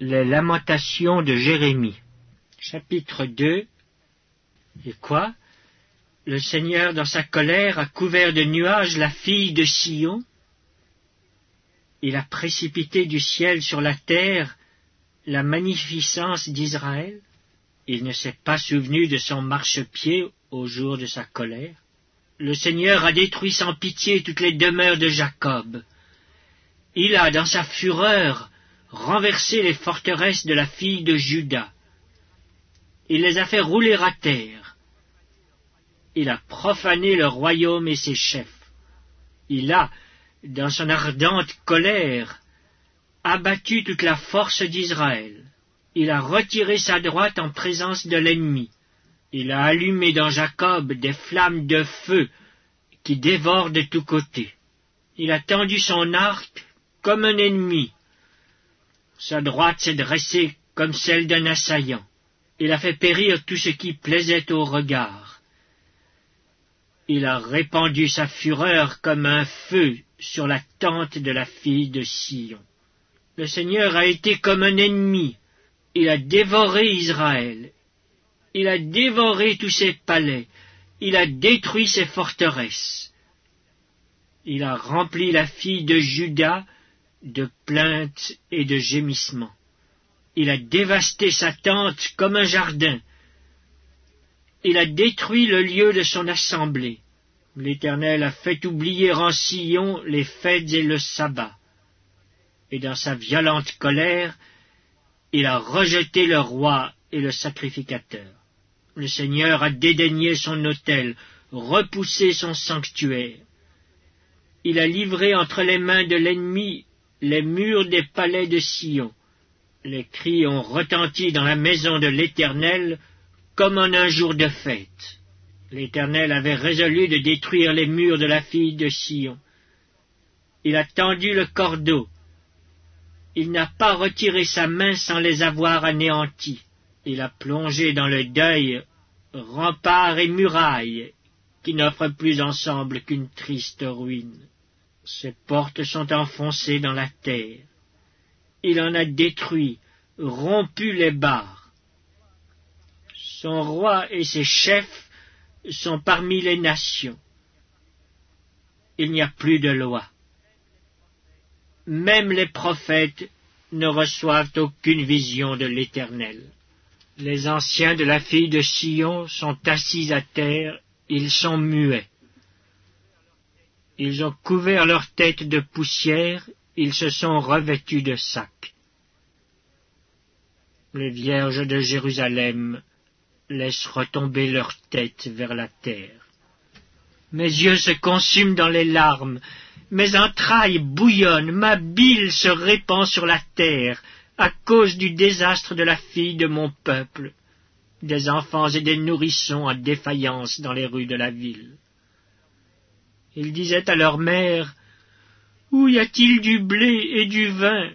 les Lamentations de Jérémie. Chapitre 2. Et quoi? Le Seigneur, dans sa colère, a couvert de nuages la fille de Sion. Il a précipité du ciel sur la terre la magnificence d'Israël. Il ne s'est pas souvenu de son marchepied au jour de sa colère. Le Seigneur a détruit sans pitié toutes les demeures de Jacob. Il a, dans sa fureur, renversé les forteresses de la fille de Juda. Il les a fait rouler à terre. Il a profané le royaume et ses chefs. Il a, dans son ardente colère, abattu toute la force d'Israël. Il a retiré sa droite en présence de l'ennemi. Il a allumé dans Jacob des flammes de feu qui dévorent de tous côtés. Il a tendu son arc comme un ennemi. Sa droite s'est dressée comme celle d'un assaillant. Il a fait périr tout ce qui plaisait au regard. Il a répandu sa fureur comme un feu sur la tente de la fille de Sion. Le Seigneur a été comme un ennemi. Il a dévoré Israël. Il a dévoré tous ses palais. Il a détruit ses forteresses. Il a rempli la fille de Juda de plaintes et de gémissements. Il a dévasté sa tente comme un jardin. Il a détruit le lieu de son assemblée. L'Éternel a fait oublier en Sion les fêtes et le sabbat. Et dans sa violente colère, il a rejeté le roi et le sacrificateur. Le Seigneur a dédaigné son autel, repoussé son sanctuaire. Il a livré entre les mains de l'ennemi les murs des palais de Sion. Les cris ont retenti dans la maison de l'Éternel, comme en un jour de fête. L'Éternel avait résolu de détruire les murs de la fille de Sion. Il a tendu le cordeau. Il n'a pas retiré sa main sans les avoir anéantis. Il a plongé dans le deuil remparts et murailles qui n'offrent plus ensemble qu'une triste ruine. Ses portes sont enfoncées dans la terre. Il en a détruit, rompu les barres. Son roi et ses chefs sont parmi les nations. Il n'y a plus de loi. Même les prophètes ne reçoivent aucune vision de l'Éternel. Les anciens de la fille de Sion sont assis à terre, ils sont muets. Ils ont couvert leur tête de poussière, ils se sont revêtus de sacs. Les vierges de Jérusalem laisse retomber leur tête vers la terre. Mes yeux se consument dans les larmes, mes entrailles bouillonnent, ma bile se répand sur la terre à cause du désastre de la fille de mon peuple, des enfants et des nourrissons en défaillance dans les rues de la ville. Ils disaient à leur mère, « Où y a-t-il du blé et du vin ?»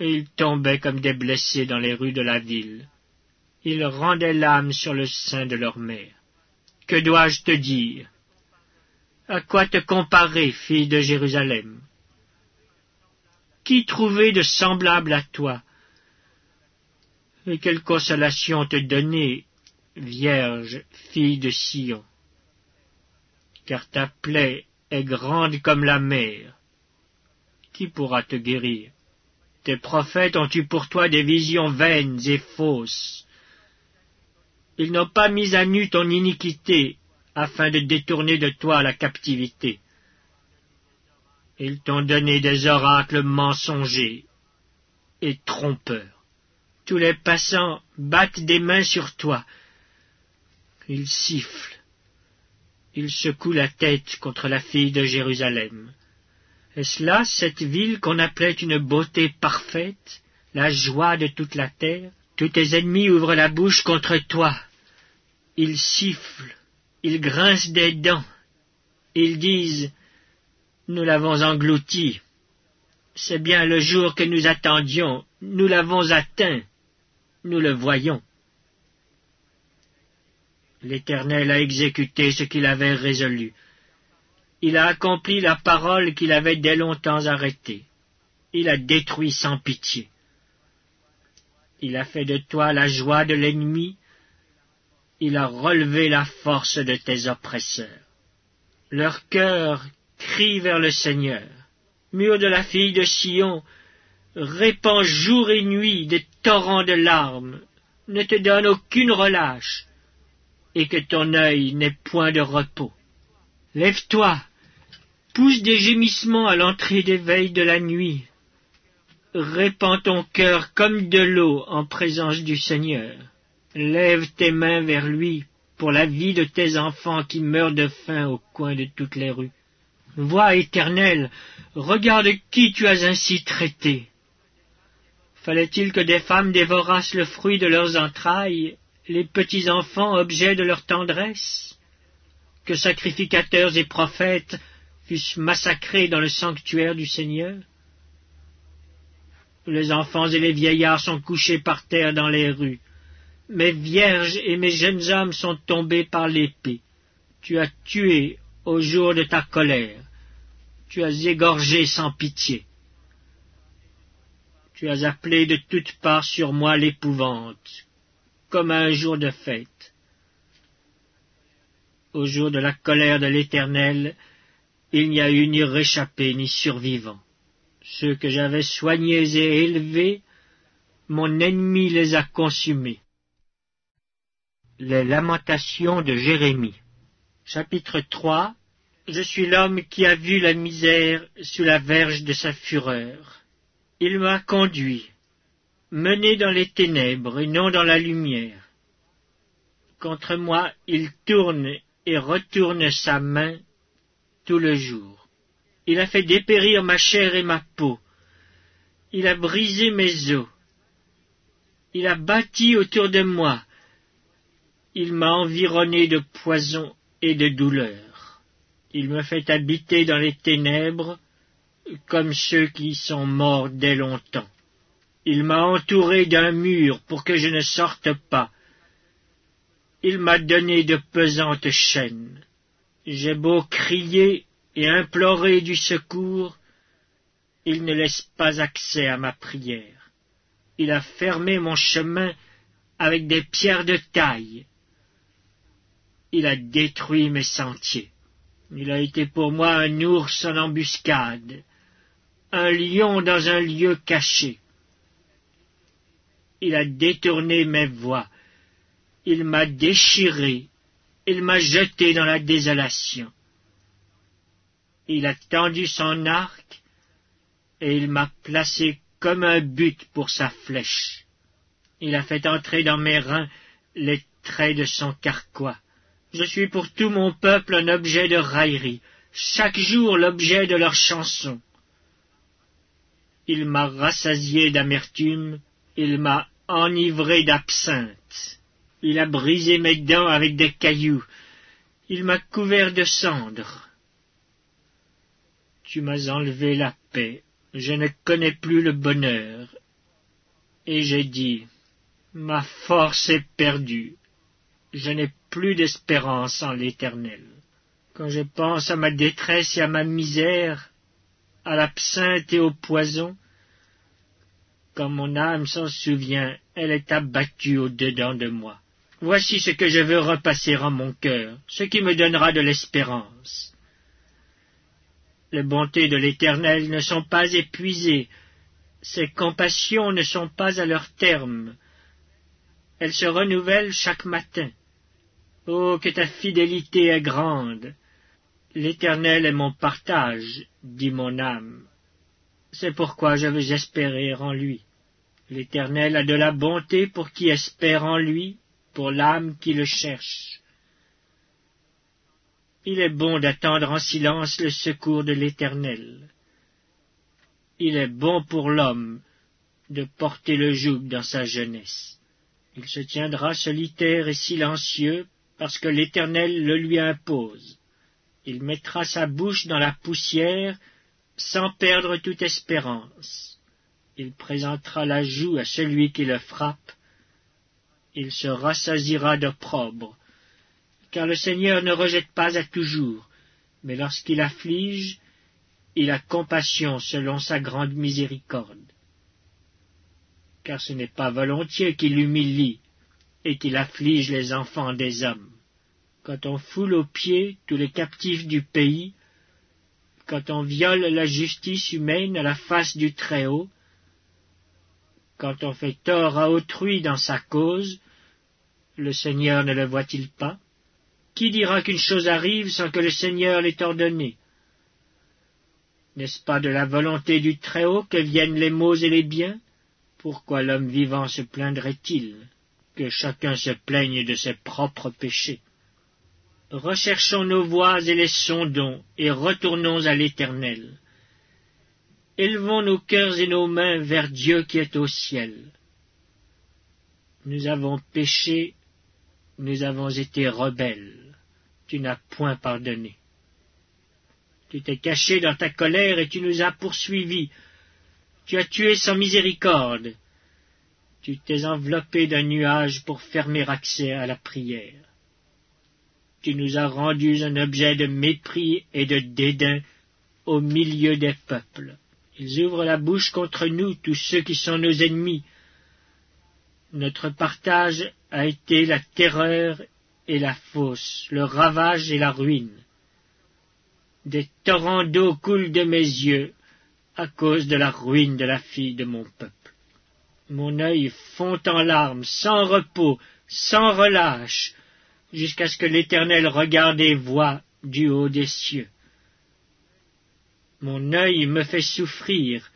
Et ils tombaient comme des blessés dans les rues de la ville. Ils rendaient l'âme sur le sein de leur mère. Que dois-je te dire? À quoi te comparer, fille de Jérusalem? Qui trouver de semblable à toi? Et quelle consolation te donner, vierge, fille de Sion? Car ta plaie est grande comme la mer. Qui pourra te guérir? Tes prophètes ont eu pour toi des visions vaines et fausses. Ils n'ont pas mis à nu ton iniquité, afin de détourner de toi la captivité. Ils t'ont donné des oracles mensongers et trompeurs. Tous les passants battent des mains sur toi. Ils sifflent. Ils secouent la tête contre la fille de Jérusalem. Est-ce là cette ville qu'on appelait une beauté parfaite, la joie de toute la terre? Tous tes ennemis ouvrent la bouche contre toi. Ils sifflent, ils grincent des dents, ils disent « Nous l'avons englouti, c'est bien le jour que nous attendions, nous l'avons atteint, nous le voyons. » L'Éternel a exécuté ce qu'il avait résolu. Il a accompli la parole qu'il avait dès longtemps arrêtée. Il a détruit sans pitié. Il a fait de toi la joie de l'ennemi, il a relevé la force de tes oppresseurs. Leur cœur crie vers le Seigneur. Mur de la fille de Sion, répands jour et nuit des torrents de larmes, ne te donne aucune relâche, et que ton œil n'ait point de repos. Lève-toi, pousse des gémissements à l'entrée des veilles de la nuit. Répands ton cœur comme de l'eau en présence du Seigneur. Lève tes mains vers lui pour la vie de tes enfants qui meurent de faim au coin de toutes les rues. Vois, Éternel, regarde qui tu as ainsi traité. Fallait-il que des femmes dévorassent le fruit de leurs entrailles, les petits-enfants objets de leur tendresse? Que sacrificateurs et prophètes fussent massacrés dans le sanctuaire du Seigneur? Les enfants et les vieillards sont couchés par terre dans les rues. Mes vierges et mes jeunes hommes sont tombés par l'épée. Tu as tué au jour de ta colère. Tu as égorgé sans pitié. Tu as appelé de toutes parts sur moi l'épouvante, comme à un jour de fête. Au jour de la colère de l'Éternel, il n'y a eu ni réchappé ni survivant. Ceux que j'avais soignés et élevés, mon ennemi les a consumés. Les Lamentations de Jérémie. Chapitre 3. Je suis l'homme qui a vu la misère sous la verge de sa fureur. Il m'a conduit, mené dans les ténèbres et non dans la lumière. Contre moi, il tourne et retourne sa main tout le jour. Il a fait dépérir ma chair et ma peau. Il a brisé mes os. Il a bâti autour de moi. Il m'a environné de poison et de douleur. Il me fait habiter dans les ténèbres, comme ceux qui sont morts dès longtemps. Il m'a entouré d'un mur pour que je ne sorte pas. Il m'a donné de pesantes chaînes. J'ai beau crier et implorer du secours, il ne laisse pas accès à ma prière. Il a fermé mon chemin avec des pierres de taille. Il a détruit mes sentiers. Il a été pour moi un ours en embuscade, un lion dans un lieu caché. Il a détourné mes voies. Il m'a déchiré. Il m'a jeté dans la désolation. Il a tendu son arc, et il m'a placé comme un but pour sa flèche. Il a fait entrer dans mes reins les traits de son carquois. Je suis pour tout mon peuple un objet de raillerie, chaque jour l'objet de leurs chansons. Il m'a rassasié d'amertume, il m'a enivré d'absinthe. Il a brisé mes dents avec des cailloux, il m'a couvert de cendres. Tu m'as enlevé la paix, je ne connais plus le bonheur. Et j'ai dit, ma force est perdue, je n'ai plus d'espérance en l'Éternel. Quand je pense à ma détresse et à ma misère, à l'absinthe et au poison, quand mon âme s'en souvient, elle est abattue au-dedans de moi. Voici ce que je veux repasser en mon cœur, ce qui me donnera de l'espérance. Les bontés de l'Éternel ne sont pas épuisées, ses compassions ne sont pas à leur terme. Elles se renouvellent chaque matin. Oh, que ta fidélité est grande! L'Éternel est mon partage, dit mon âme. C'est pourquoi je veux espérer en lui. L'Éternel a de la bonté pour qui espère en lui, pour l'âme qui le cherche. Il est bon d'attendre en silence le secours de l'Éternel. Il est bon pour l'homme de porter le joug dans sa jeunesse. Il se tiendra solitaire et silencieux parce que l'Éternel le lui impose. Il mettra sa bouche dans la poussière sans perdre toute espérance. Il présentera la joue à celui qui le frappe. Il se rassasira d'opprobre. Car le Seigneur ne rejette pas à toujours, mais lorsqu'il afflige, il a compassion selon sa grande miséricorde. car ce n'est pas volontiers qu'il humilie et qu'il afflige les enfants des hommes. Quand on foule aux pieds tous les captifs du pays, quand on viole la justice humaine à la face du Très-Haut, quand on fait tort à autrui dans sa cause, le Seigneur ne le voit-il pas? Qui dira qu'une chose arrive sans que le Seigneur l'ait ordonnée? N'est-ce pas de la volonté du Très-Haut que viennent les maux et les biens? Pourquoi l'homme vivant se plaindrait-il? Que chacun se plaigne de ses propres péchés. Recherchons nos voies et les sondons, et retournons à l'Éternel. Élevons nos cœurs et nos mains vers Dieu qui est au ciel. Nous avons péché, nous avons été rebelles. Tu n'as point pardonné. Tu t'es caché dans ta colère et tu nous as poursuivis. Tu as tué sans miséricorde. Tu t'es enveloppé d'un nuage pour fermer accès à la prière. Tu nous as rendus un objet de mépris et de dédain au milieu des peuples. Ils ouvrent la bouche contre nous, tous ceux qui sont nos ennemis. Notre partage a été la terreur et la fosse, le ravage et la ruine. Des torrents d'eau coulent de mes yeux à cause de la ruine de la fille de mon peuple. Mon œil fond en larmes, sans repos, sans relâche, jusqu'à ce que l'Éternel regarde et voie du haut des cieux. Mon œil me fait souffrir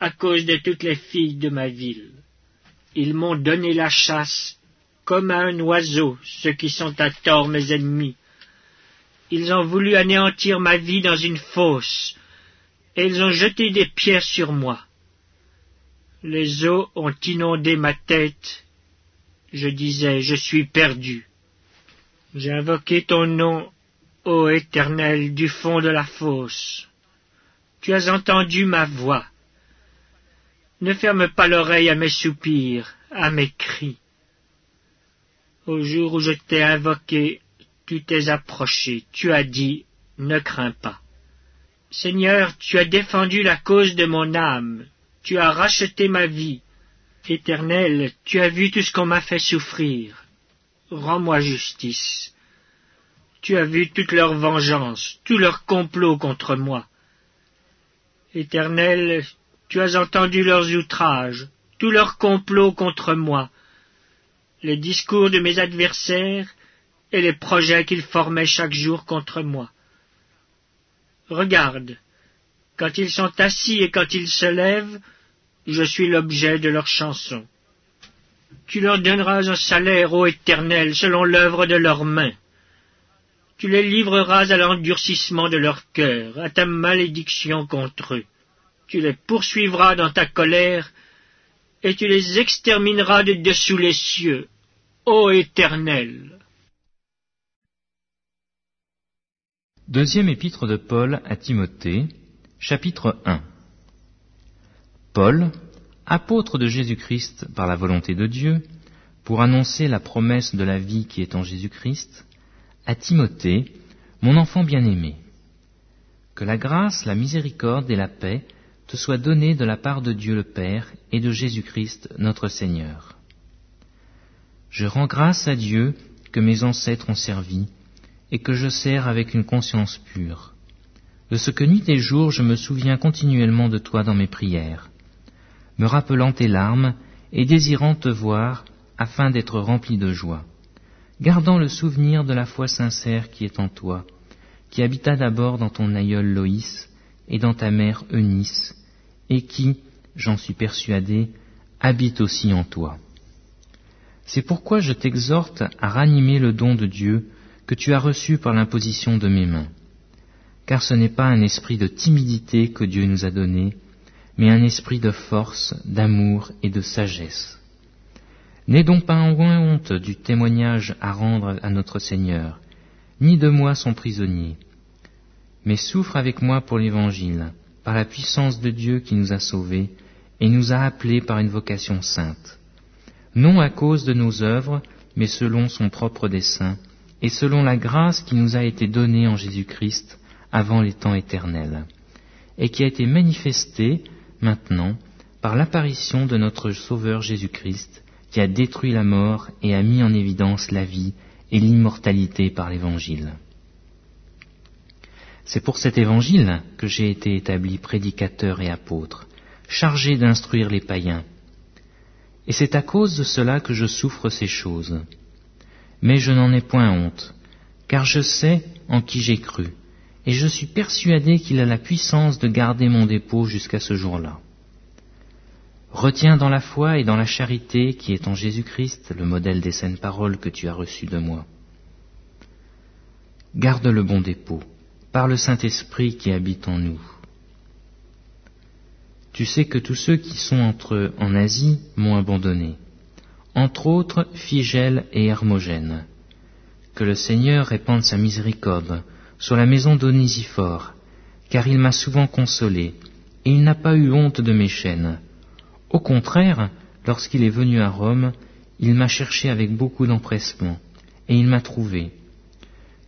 à cause de toutes les filles de ma ville. Ils m'ont donné la chasse comme à un oiseau, ceux qui sont à tort mes ennemis. Ils ont voulu anéantir ma vie dans une fosse, et ils ont jeté des pierres sur moi. Les eaux ont inondé ma tête. Je disais, je suis perdu. J'ai invoqué ton nom, ô Éternel, du fond de la fosse. Tu as entendu ma voix. Ne ferme pas l'oreille à mes soupirs, à mes cris. Au jour où je t'ai invoqué, tu t'es approché, tu as dit, ne crains pas. Seigneur, tu as défendu la cause de mon âme, tu as racheté ma vie. Éternel, tu as vu tout ce qu'on m'a fait souffrir. Rends-moi justice. Tu as vu toute leur vengeance, tout leur complot contre moi. Éternel, tu as entendu leurs outrages, tout leur complot contre moi, les discours de mes adversaires et les projets qu'ils formaient chaque jour contre moi. Regarde, quand ils sont assis et quand ils se lèvent, je suis l'objet de leurs chansons. Tu leur donneras un salaire, ô Éternel, selon l'œuvre de leurs mains. Tu les livreras à l'endurcissement de leur cœur, à ta malédiction contre eux. Tu les poursuivras dans ta colère, et tu les extermineras de dessous les cieux, ô Éternel. Deuxième épître de Paul à Timothée, chapitre 1. Paul, apôtre de Jésus-Christ par la volonté de Dieu, pour annoncer la promesse de la vie qui est en Jésus-Christ, à Timothée, mon enfant bien-aimé. Que la grâce, la miséricorde et la paix te soient données de la part de Dieu le Père et de Jésus-Christ notre Seigneur. Je rends grâce à Dieu que mes ancêtres ont servi, et que je sers avec une conscience pure. De ce que nuit et jour je me souviens continuellement de toi dans mes prières, me rappelant tes larmes et désirant te voir afin d'être rempli de joie, gardant le souvenir de la foi sincère qui est en toi, qui habita d'abord dans ton aïeul Loïs et dans ta mère Eunice, et qui, j'en suis persuadé, habite aussi en toi. C'est pourquoi je t'exhorte à ranimer le don de Dieu que tu as reçu par l'imposition de mes mains. Car ce n'est pas un esprit de timidité que Dieu nous a donné, mais un esprit de force, d'amour et de sagesse. N'aie donc pas honte du témoignage à rendre à notre Seigneur, ni de moi son prisonnier, mais souffre avec moi pour l'Évangile, par la puissance de Dieu qui nous a sauvés et nous a appelés par une vocation sainte, non à cause de nos œuvres, mais selon son propre dessein, et selon la grâce qui nous a été donnée en Jésus-Christ avant les temps éternels, et qui a été manifestée maintenant par l'apparition de notre Sauveur Jésus-Christ, qui a détruit la mort et a mis en évidence la vie et l'immortalité par l'Évangile. C'est pour cet Évangile que j'ai été établi prédicateur et apôtre, chargé d'instruire les païens. Et c'est à cause de cela que je souffre ces choses. Mais je n'en ai point honte, car je sais en qui j'ai cru, et je suis persuadé qu'il a la puissance de garder mon dépôt jusqu'à ce jour-là. Retiens dans la foi et dans la charité qui est en Jésus-Christ le modèle des saintes paroles que tu as reçues de moi. Garde le bon dépôt, par le Saint-Esprit qui habite en nous. Tu sais que tous ceux qui sont entre eux en Asie m'ont abandonné, entre autres Phigèle et Hermogène. Que le Seigneur répande sa miséricorde sur la maison d'Onésiphore, car il m'a souvent consolé, et il n'a pas eu honte de mes chaînes. Au contraire, lorsqu'il est venu à Rome, il m'a cherché avec beaucoup d'empressement, et il m'a trouvé.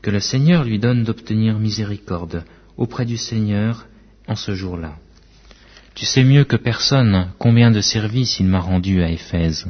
Que le Seigneur lui donne d'obtenir miséricorde auprès du Seigneur en ce jour-là. Tu sais mieux que personne combien de services il m'a rendu à Éphèse.